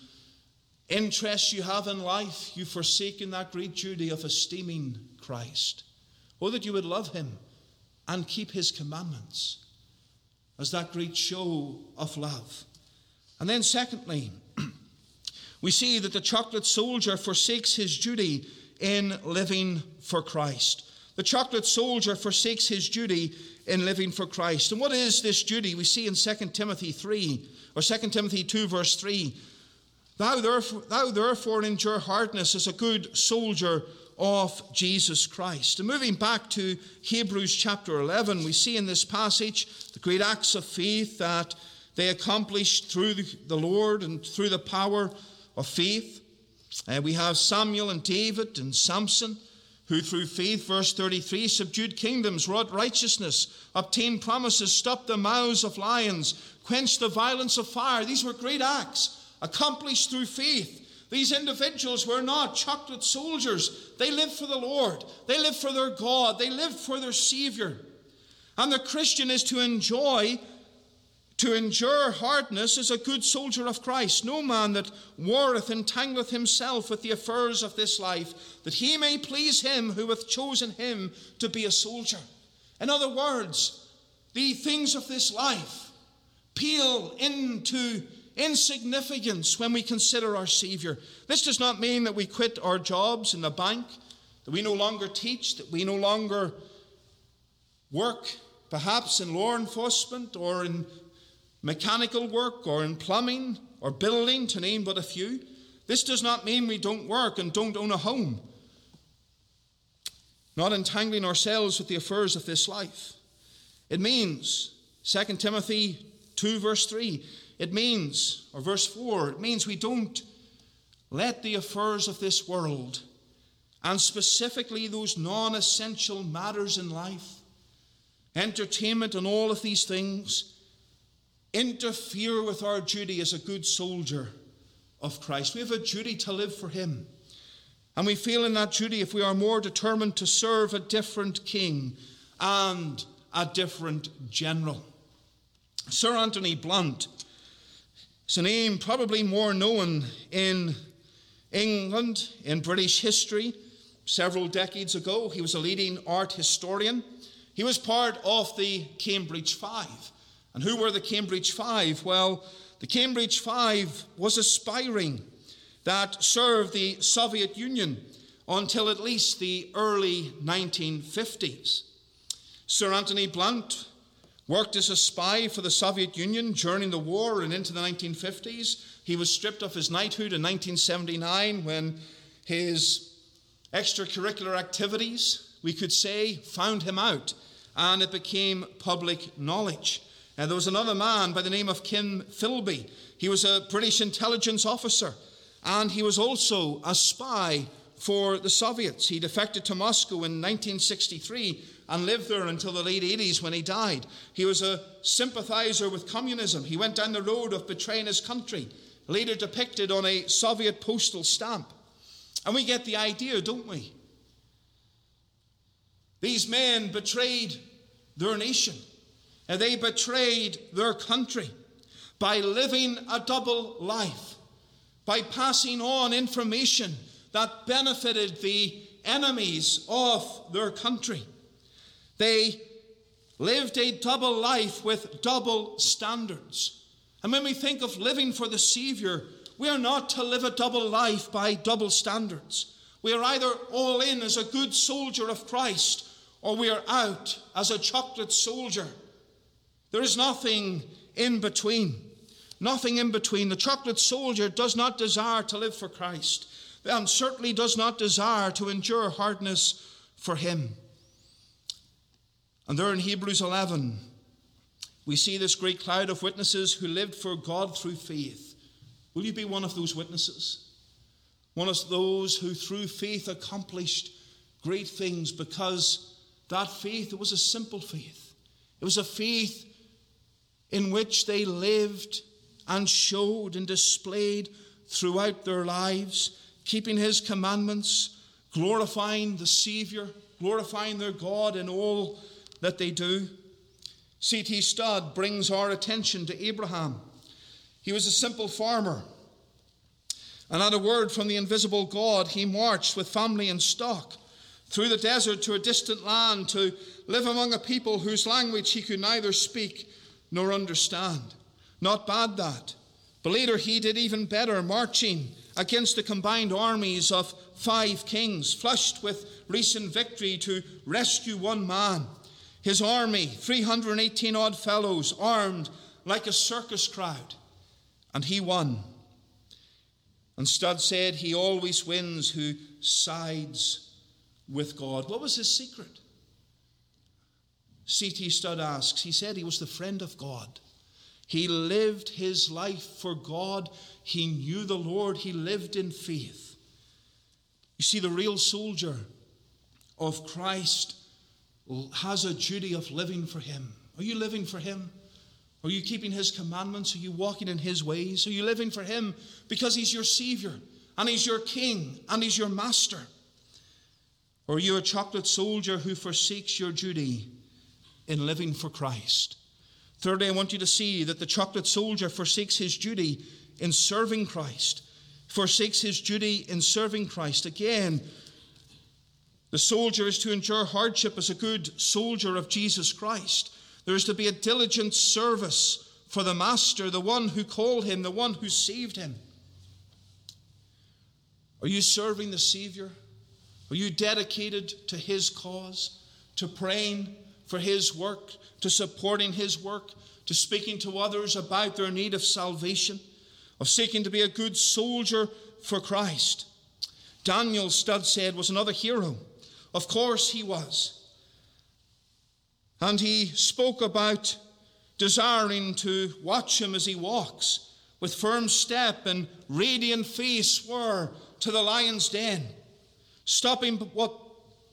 interests you have in life, you've forsaken that great duty of esteeming Christ? Oh, that you would love him and keep his commandments as that great show of love. And then secondly, we see that the chocolate soldier forsakes his duty in living for Christ. The chocolate soldier forsakes his duty in living for Christ. And what is this duty? We see in 2 Timothy 2, verse 3. Thou therefore endure hardness as a good soldier of Jesus Christ. And moving back to Hebrews chapter 11, we see in this passage the great acts of faith that they accomplished through the Lord and through the power of faith. We have Samuel and David and Samson, who through faith, verse 33, subdued kingdoms, wrought righteousness, obtained promises, stopped the mouths of lions, quenched the violence of fire. These were great acts accomplished through faith. These individuals were not chocolate soldiers. They lived for the Lord. They lived for their God. They lived for their Savior. And the Christian is to endure hardness as a good soldier of Christ. No man that warreth entangleth himself with the affairs of this life, that he may please him who hath chosen him to be a soldier. In other words, the things of this life pale into insignificance when we consider our Savior. This does not mean that we quit our jobs in the bank, that we no longer teach, that we no longer work, perhaps in law enforcement or in mechanical work or in plumbing or building, to name but a few. This does not mean we don't work and don't own a home. not entangling ourselves with the affairs of this life. It means, 2 Timothy 2 verse 3, it means, or verse 4, it means we don't let the affairs of this world, and specifically those non-essential matters in life, entertainment and all of these things, interfere with our duty as a good soldier of Christ. We have a duty to live for him. And we feel in that duty, if we are more determined to serve a different king and a different general. Sir Anthony Blunt is a name probably more known in England, in British history. Several decades ago, he was a leading art historian. He was part of the Cambridge Five. And who were the Cambridge Five? Well, the Cambridge Five was aspiring that served the Soviet Union until at least the early 1950s. Sir Anthony Blunt worked as a spy for the Soviet Union during the war and into the 1950s. He was stripped of his knighthood in 1979 when his extracurricular activities, we could say, found him out, and it became public knowledge. Now, there was another man by the name of Kim Philby. He was a British intelligence officer, and he was also a spy for the Soviets. He defected to Moscow in 1963 and lived there until the late 80s when he died. He was a sympathizer with communism. He went down the road of betraying his country, later depicted on a Soviet postal stamp. And we get the idea, don't we? These men betrayed their nation, and they betrayed their country by living a double life, by passing on information that benefited the enemies of their country. They lived a double life with double standards. And when we think of living for the Savior, we are not to live a double life by double standards. We are either all in as a good soldier of Christ, or we are out as a chocolate soldier. There is nothing in between. Nothing in between. The chocolate soldier does not desire to live for Christ, and certainly does not desire to endure hardness for him. And there in Hebrews 11, we see this great cloud of witnesses who lived for God through faith. Will you be one of those witnesses? One of those who through faith accomplished great things, because that faith, it was a simple faith. It was a faith in which they lived and showed and displayed throughout their lives, keeping his commandments, glorifying the Savior, glorifying their God in all that they do. C.T. Studd brings our attention to Abraham. He was a simple farmer, and at a word from the invisible God, he marched with family and stock through the desert to a distant land to live among a people whose language he could neither speak nor understand. Not bad, that. But later he did even better, marching against the combined armies of 5 kings, flushed with recent victory to rescue one man. His army, 318 odd fellows, armed like a circus crowd. And he won. And Studd said he always wins who sides with God. What was his secret? C.T. Studd asks. He said he was the friend of God. He lived his life for God. He knew the Lord. He lived in faith. You see, the real soldier of Christ has a duty of living for him. Are you living for him? Are you keeping his commandments? Are you walking in his ways? Are you living for him because he's your Savior and he's your King and he's your Master? Or are you a chocolate soldier who forsakes your duty in living for Christ? Thirdly, I want you to see that the chocolate soldier forsakes his duty in serving Christ. Forsakes his duty in serving Christ. Again, the soldier is to endure hardship as a good soldier of Jesus Christ. There is to be a diligent service for the Master, the one who called him, the one who saved him. Are you serving the Savior? Are you dedicated to his cause, to praying for his work, to supporting his work, to speaking to others about their need of salvation, of seeking to be a good soldier for Christ? Daniel, Studd said, was another hero Of course he was. And he spoke about desiring to watch him as he walks with firm step and radiant face were to the lion's den, stopping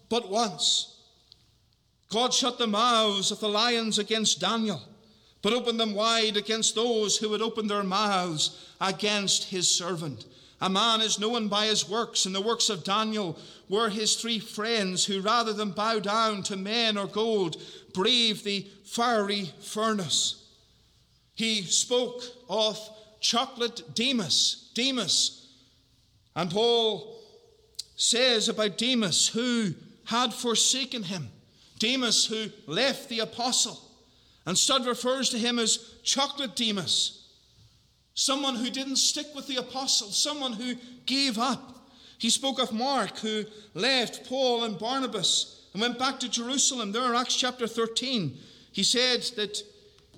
but once. God shut the mouths of the lions against Daniel, but opened them wide against those who had opened their mouths against his servant. A man is known by his works, and the works of Daniel were his three friends who, rather than bow down to men or gold, braved the fiery furnace. He spoke of chocolate Demas. And Paul says about Demas, who had forsaken him. Demas, who left the apostle. And Studd refers to him as chocolate Demas. Someone who didn't stick with the apostle, someone who gave up. He spoke of Mark, who left Paul and Barnabas and went back to Jerusalem. There in Acts chapter 13, he said that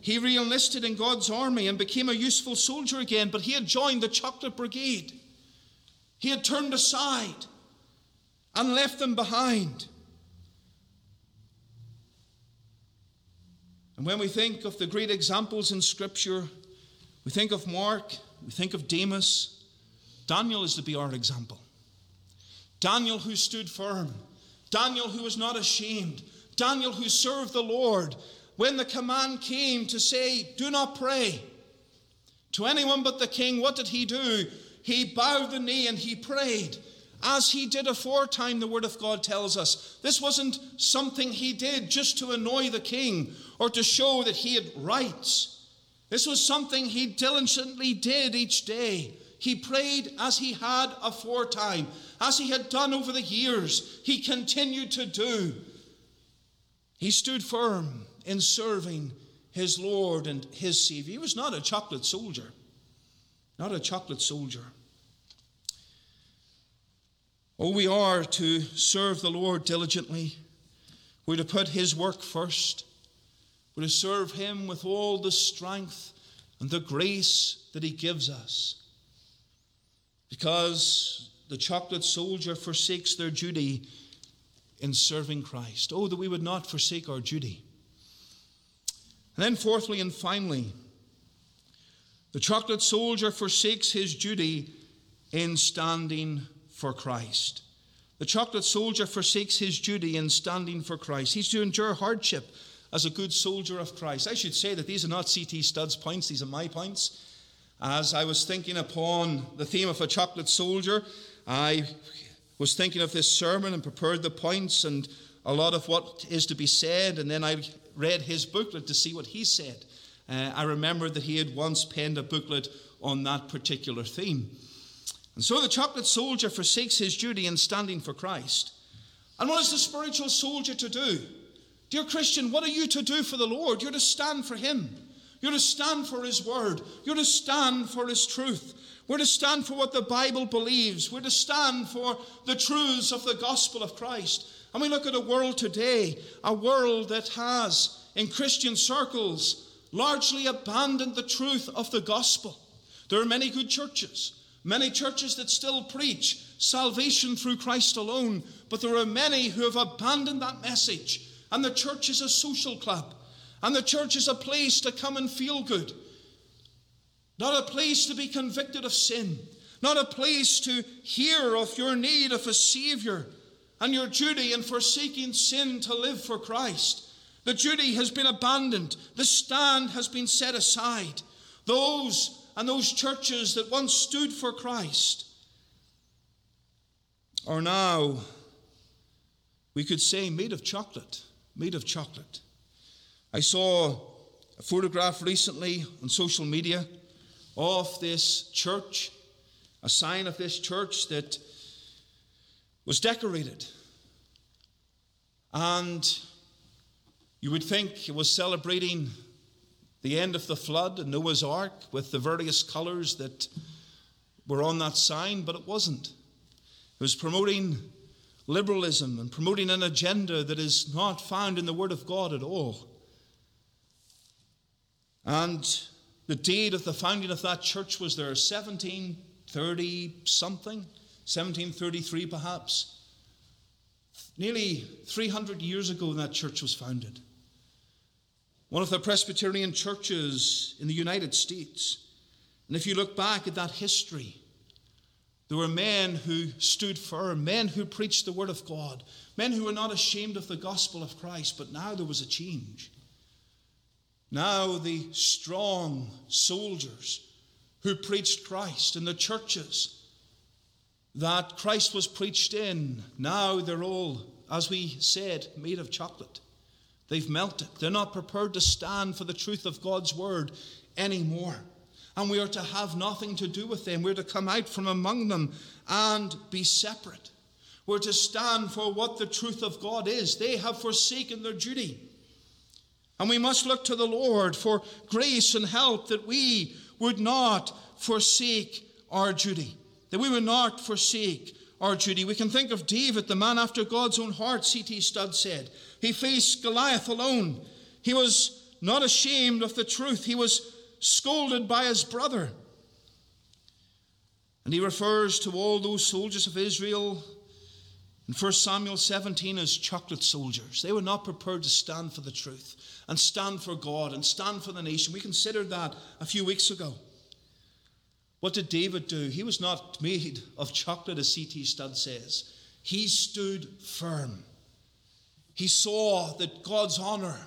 he re-enlisted in God's army and became a useful soldier again, but he had joined the chocolate brigade. He had turned aside and left them behind. And when we think of the great examples in Scripture, we think of Mark, we think of Demas. Daniel is to be our example. Daniel who stood firm. Daniel who was not ashamed. Daniel who served the Lord. When the command came to say, do not pray to anyone but the king, what did he do? He bowed the knee and he prayed, as he did aforetime, the Word of God tells us. This wasn't something he did just to annoy the king or to show that he had rights. This was something he diligently did each day. He prayed as he had aforetime, as he had done over the years. He continued to do. He stood firm in serving his Lord and his Savior. He was not a chocolate soldier. Not a chocolate soldier. Oh, we are to serve the Lord diligently. We're to put his work first. We're to serve him with all the strength and the grace that he gives us. Because the chocolate soldier forsakes their duty in serving Christ. Oh, that we would not forsake our duty. And then fourthly and finally, the chocolate soldier forsakes his duty in standing for Christ. The chocolate soldier forsakes his duty in standing for Christ. He's to endure hardship as a good soldier of Christ. I should say that these are not C.T. Studd's points. These are my points. As I was thinking upon the theme of a chocolate soldier, I was thinking of this sermon and prepared the points and a lot of what is to be said. And then I read his booklet to see what he said. I remembered that he had once penned a booklet on that particular theme. And so the chocolate soldier forsakes his duty in standing for Christ. And what is the spiritual soldier to do? Dear Christian, what are you to do for the Lord? You're to stand for him. You're to stand for his word. You're to stand for his truth. We're to stand for what the Bible believes. We're to stand for the truths of the gospel of Christ. And we look at a world today, a world that has, in Christian circles, largely abandoned the truth of the gospel. There are many good churches, many churches that still preach salvation through Christ alone, but there are many who have abandoned that message. And the church is a social club. And the church is a place to come and feel good. Not a place to be convicted of sin. Not a place to hear of your need of a Savior and your duty in forsaking sin to live for Christ. The duty has been abandoned. The stand has been set aside. Those churches that once stood for Christ are now, we could say, made of chocolate. Made of chocolate. I saw a photograph recently on social media of this church, a sign of this church that was decorated. And you would think it was celebrating the end of the flood and Noah's Ark with the various colors that were on that sign, but it wasn't. It was promoting liberalism and promoting an agenda that is not found in the Word of God at all. And the date of the founding of that church was there, 1733 perhaps. Nearly 300 years ago that church was founded. One of the Presbyterian churches in the United States. And if you look back at that history, there were men who stood firm, men who preached the word of God, men who were not ashamed of the gospel of Christ, but now there was a change. Now the strong soldiers who preached Christ in the churches that Christ was preached in, now they're all, as we said, made of chocolate. They've melted. They're not prepared to stand for the truth of God's word anymore. And we are to have nothing to do with them. We're to come out from among them and be separate. We're to stand for what the truth of God is. They have forsaken their duty. And we must look to the Lord for grace and help that we would not forsake our duty. That we would not forsake our duty. We can think of David, the man after God's own heart, C.T. Studd said. He faced Goliath alone. He was not ashamed of the truth. He was scolded by his brother. And he refers to all those soldiers of Israel in 1 Samuel 17 as chocolate soldiers. They were not prepared to stand for the truth and stand for God and stand for the nation. We considered that a few weeks ago. What did David do? He was not made of chocolate, as C.T. Studd says. He stood firm. He saw that God's honor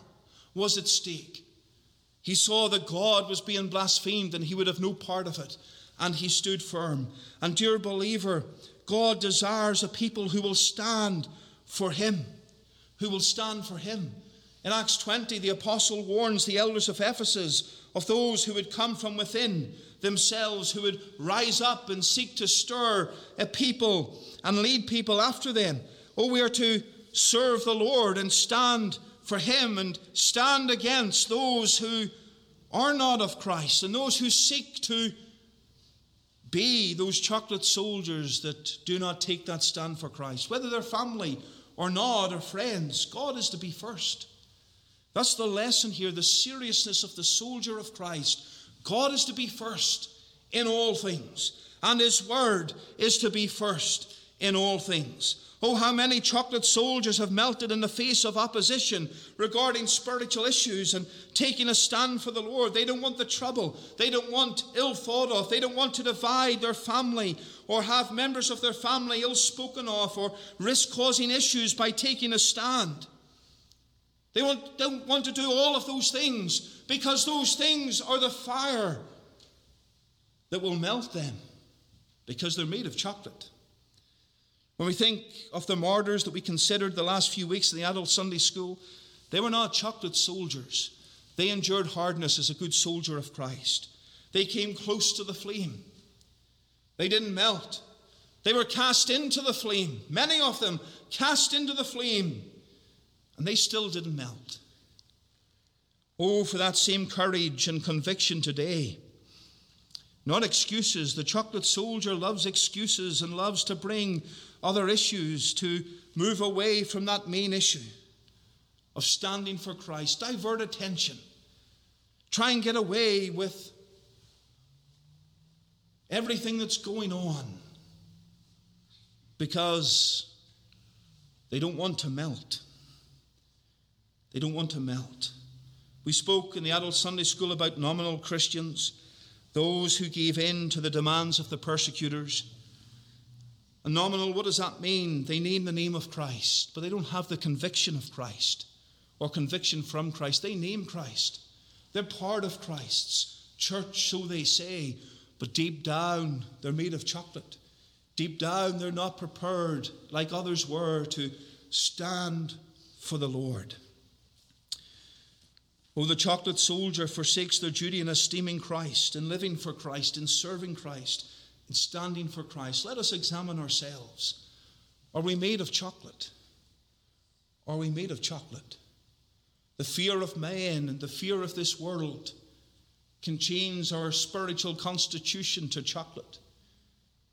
was at stake. He saw that God was being blasphemed and he would have no part of it. And he stood firm. And dear believer, God desires a people who will stand for him. Who will stand for him. In Acts 20, the apostle warns the elders of Ephesus of those who would come from within themselves, who would rise up and seek to stir a people and lead people after them. Oh, we are to serve the Lord and stand for him and stand against those who are not of Christ and those who seek to be those chocolate soldiers that do not take that stand for Christ, whether they're family or not or friends. God is to be first. That's the lesson here, the seriousness of the soldier of Christ. God is to be first in all things, and his word is to be first in all things. Oh, how many chocolate soldiers have melted in the face of opposition regarding spiritual issues and taking a stand for the Lord. They don't want the trouble. They don't want ill thought of. They don't want to divide their family or have members of their family ill spoken of or risk causing issues by taking a stand. They don't want to do all of those things because those things are the fire that will melt them because they're made of chocolate. When we think of the martyrs that we considered the last few weeks in the adult Sunday school, they were not chocolate soldiers. They endured hardness as a good soldier of Christ. They came close to the flame. They didn't melt. They were cast into the flame. Many of them cast into the flame. And they still didn't melt. Oh, for that same courage and conviction today. Not excuses. The chocolate soldier loves excuses and loves to bring other issues to move away from that main issue of standing for Christ. Divert attention. Try and get away with everything that's going on because they don't want to melt. They don't want to melt. We spoke in the adult Sunday school about nominal Christians. Those who gave in to the demands of the persecutors. And nominal, what does that mean? They name the name of Christ, but they don't have the conviction of Christ or conviction from Christ. They name Christ. They're part of Christ's church, so they say, but deep down, they're made of chocolate. Deep down, they're not prepared, like others were, to stand for the Lord. Oh, the chocolate soldier forsakes their duty in esteeming Christ, in living for Christ, in serving Christ, in standing for Christ. Let us examine ourselves. Are we made of chocolate? Are we made of chocolate? The fear of man and the fear of this world can change our spiritual constitution to chocolate.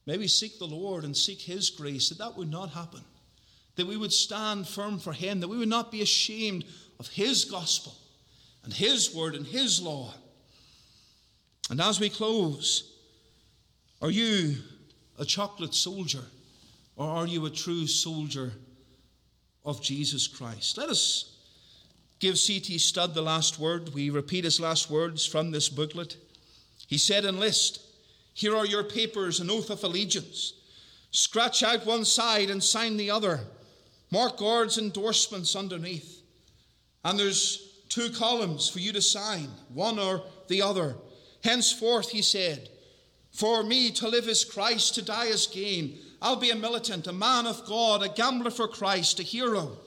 May we seek the Lord and seek his grace that would not happen, that we would stand firm for him, that we would not be ashamed of his gospel and his word and his law. And as we close, are you a chocolate soldier or are you a true soldier of Jesus Christ. Let us give C.T. Studd the last word. We repeat his last words from this booklet. He said, "Enlist. Here are your papers, an oath of allegiance. Scratch out one side and sign the other. Mark Gord's endorsements underneath. And there's two columns for you to sign, one or the other. Henceforth," he said, "for me to live is Christ, to die is gain. I'll be a militant, a man of God, a gambler for Christ, a hero."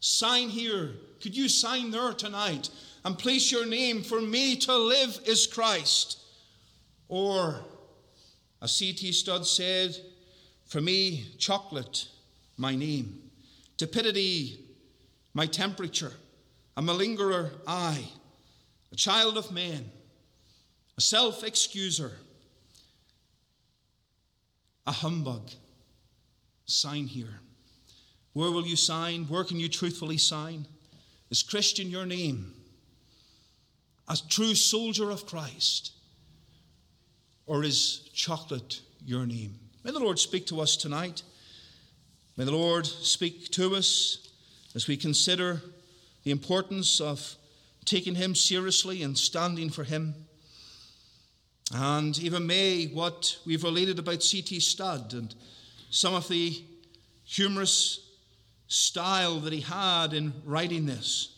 Sign here. Could you sign there tonight and place your name, "For me to live is Christ"? Or, as C.T. Studd said, "For me, chocolate, my name. Tepidity, my temperature. A malingerer, I. A child of man. A self-excuser. A humbug. Sign here." Where will you sign? Where can you truthfully sign? Is Christian your name? A true soldier of Christ? Or is chocolate your name? May the Lord speak to us tonight. May the Lord speak to us as we consider the importance of taking him seriously and standing for him. And even may what we've related about C.T. Studd and some of the humorous style that he had in writing this,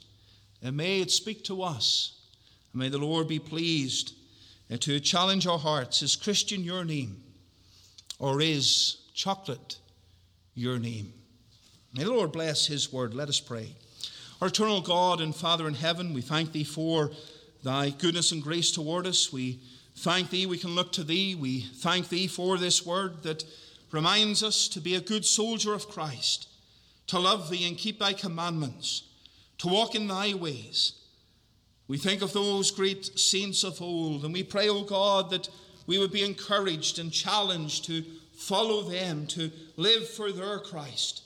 and may it speak to us. And may the Lord be pleased to challenge our hearts. Is Christian your name? Or is chocolate your name? May the Lord bless his word. Let us pray. Our eternal God and Father in heaven, we thank thee for thy goodness and grace toward us. We thank thee, we can look to thee. We thank thee for this word that reminds us to be a good soldier of Christ, to love thee and keep thy commandments, to walk in thy ways. We think of those great saints of old, and we pray, O God, that we would be encouraged and challenged to follow them, to live for their Christ,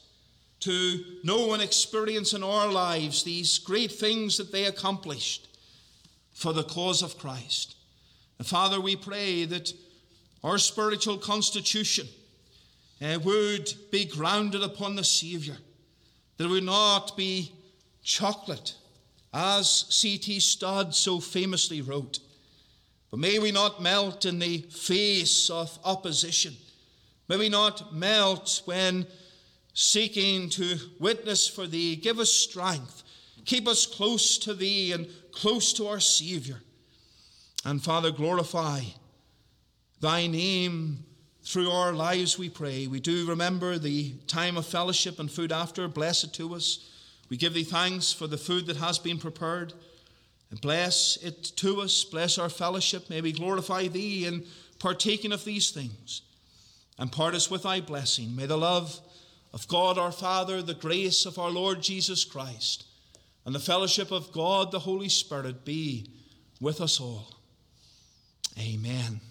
to know and experience in our lives these great things that they accomplished for the cause of Christ. And Father, we pray that our spiritual constitution would be grounded upon the Savior, that it would not be chocolate, as C.T. Studd so famously wrote. But may we not melt in the face of opposition. May we not melt when seeking to witness for thee. Give us strength. Keep us close to thee and close to our Savior. And Father, glorify thy name through our lives, we pray. We do remember the time of fellowship and food after. Bless it to us. We give thee thanks for the food that has been prepared. And bless it to us. Bless our fellowship. May we glorify thee in partaking of these things. And part us with thy blessing. May the love of God our Father, the grace of our Lord Jesus Christ, and the fellowship of God the Holy Spirit be with us all. Amen.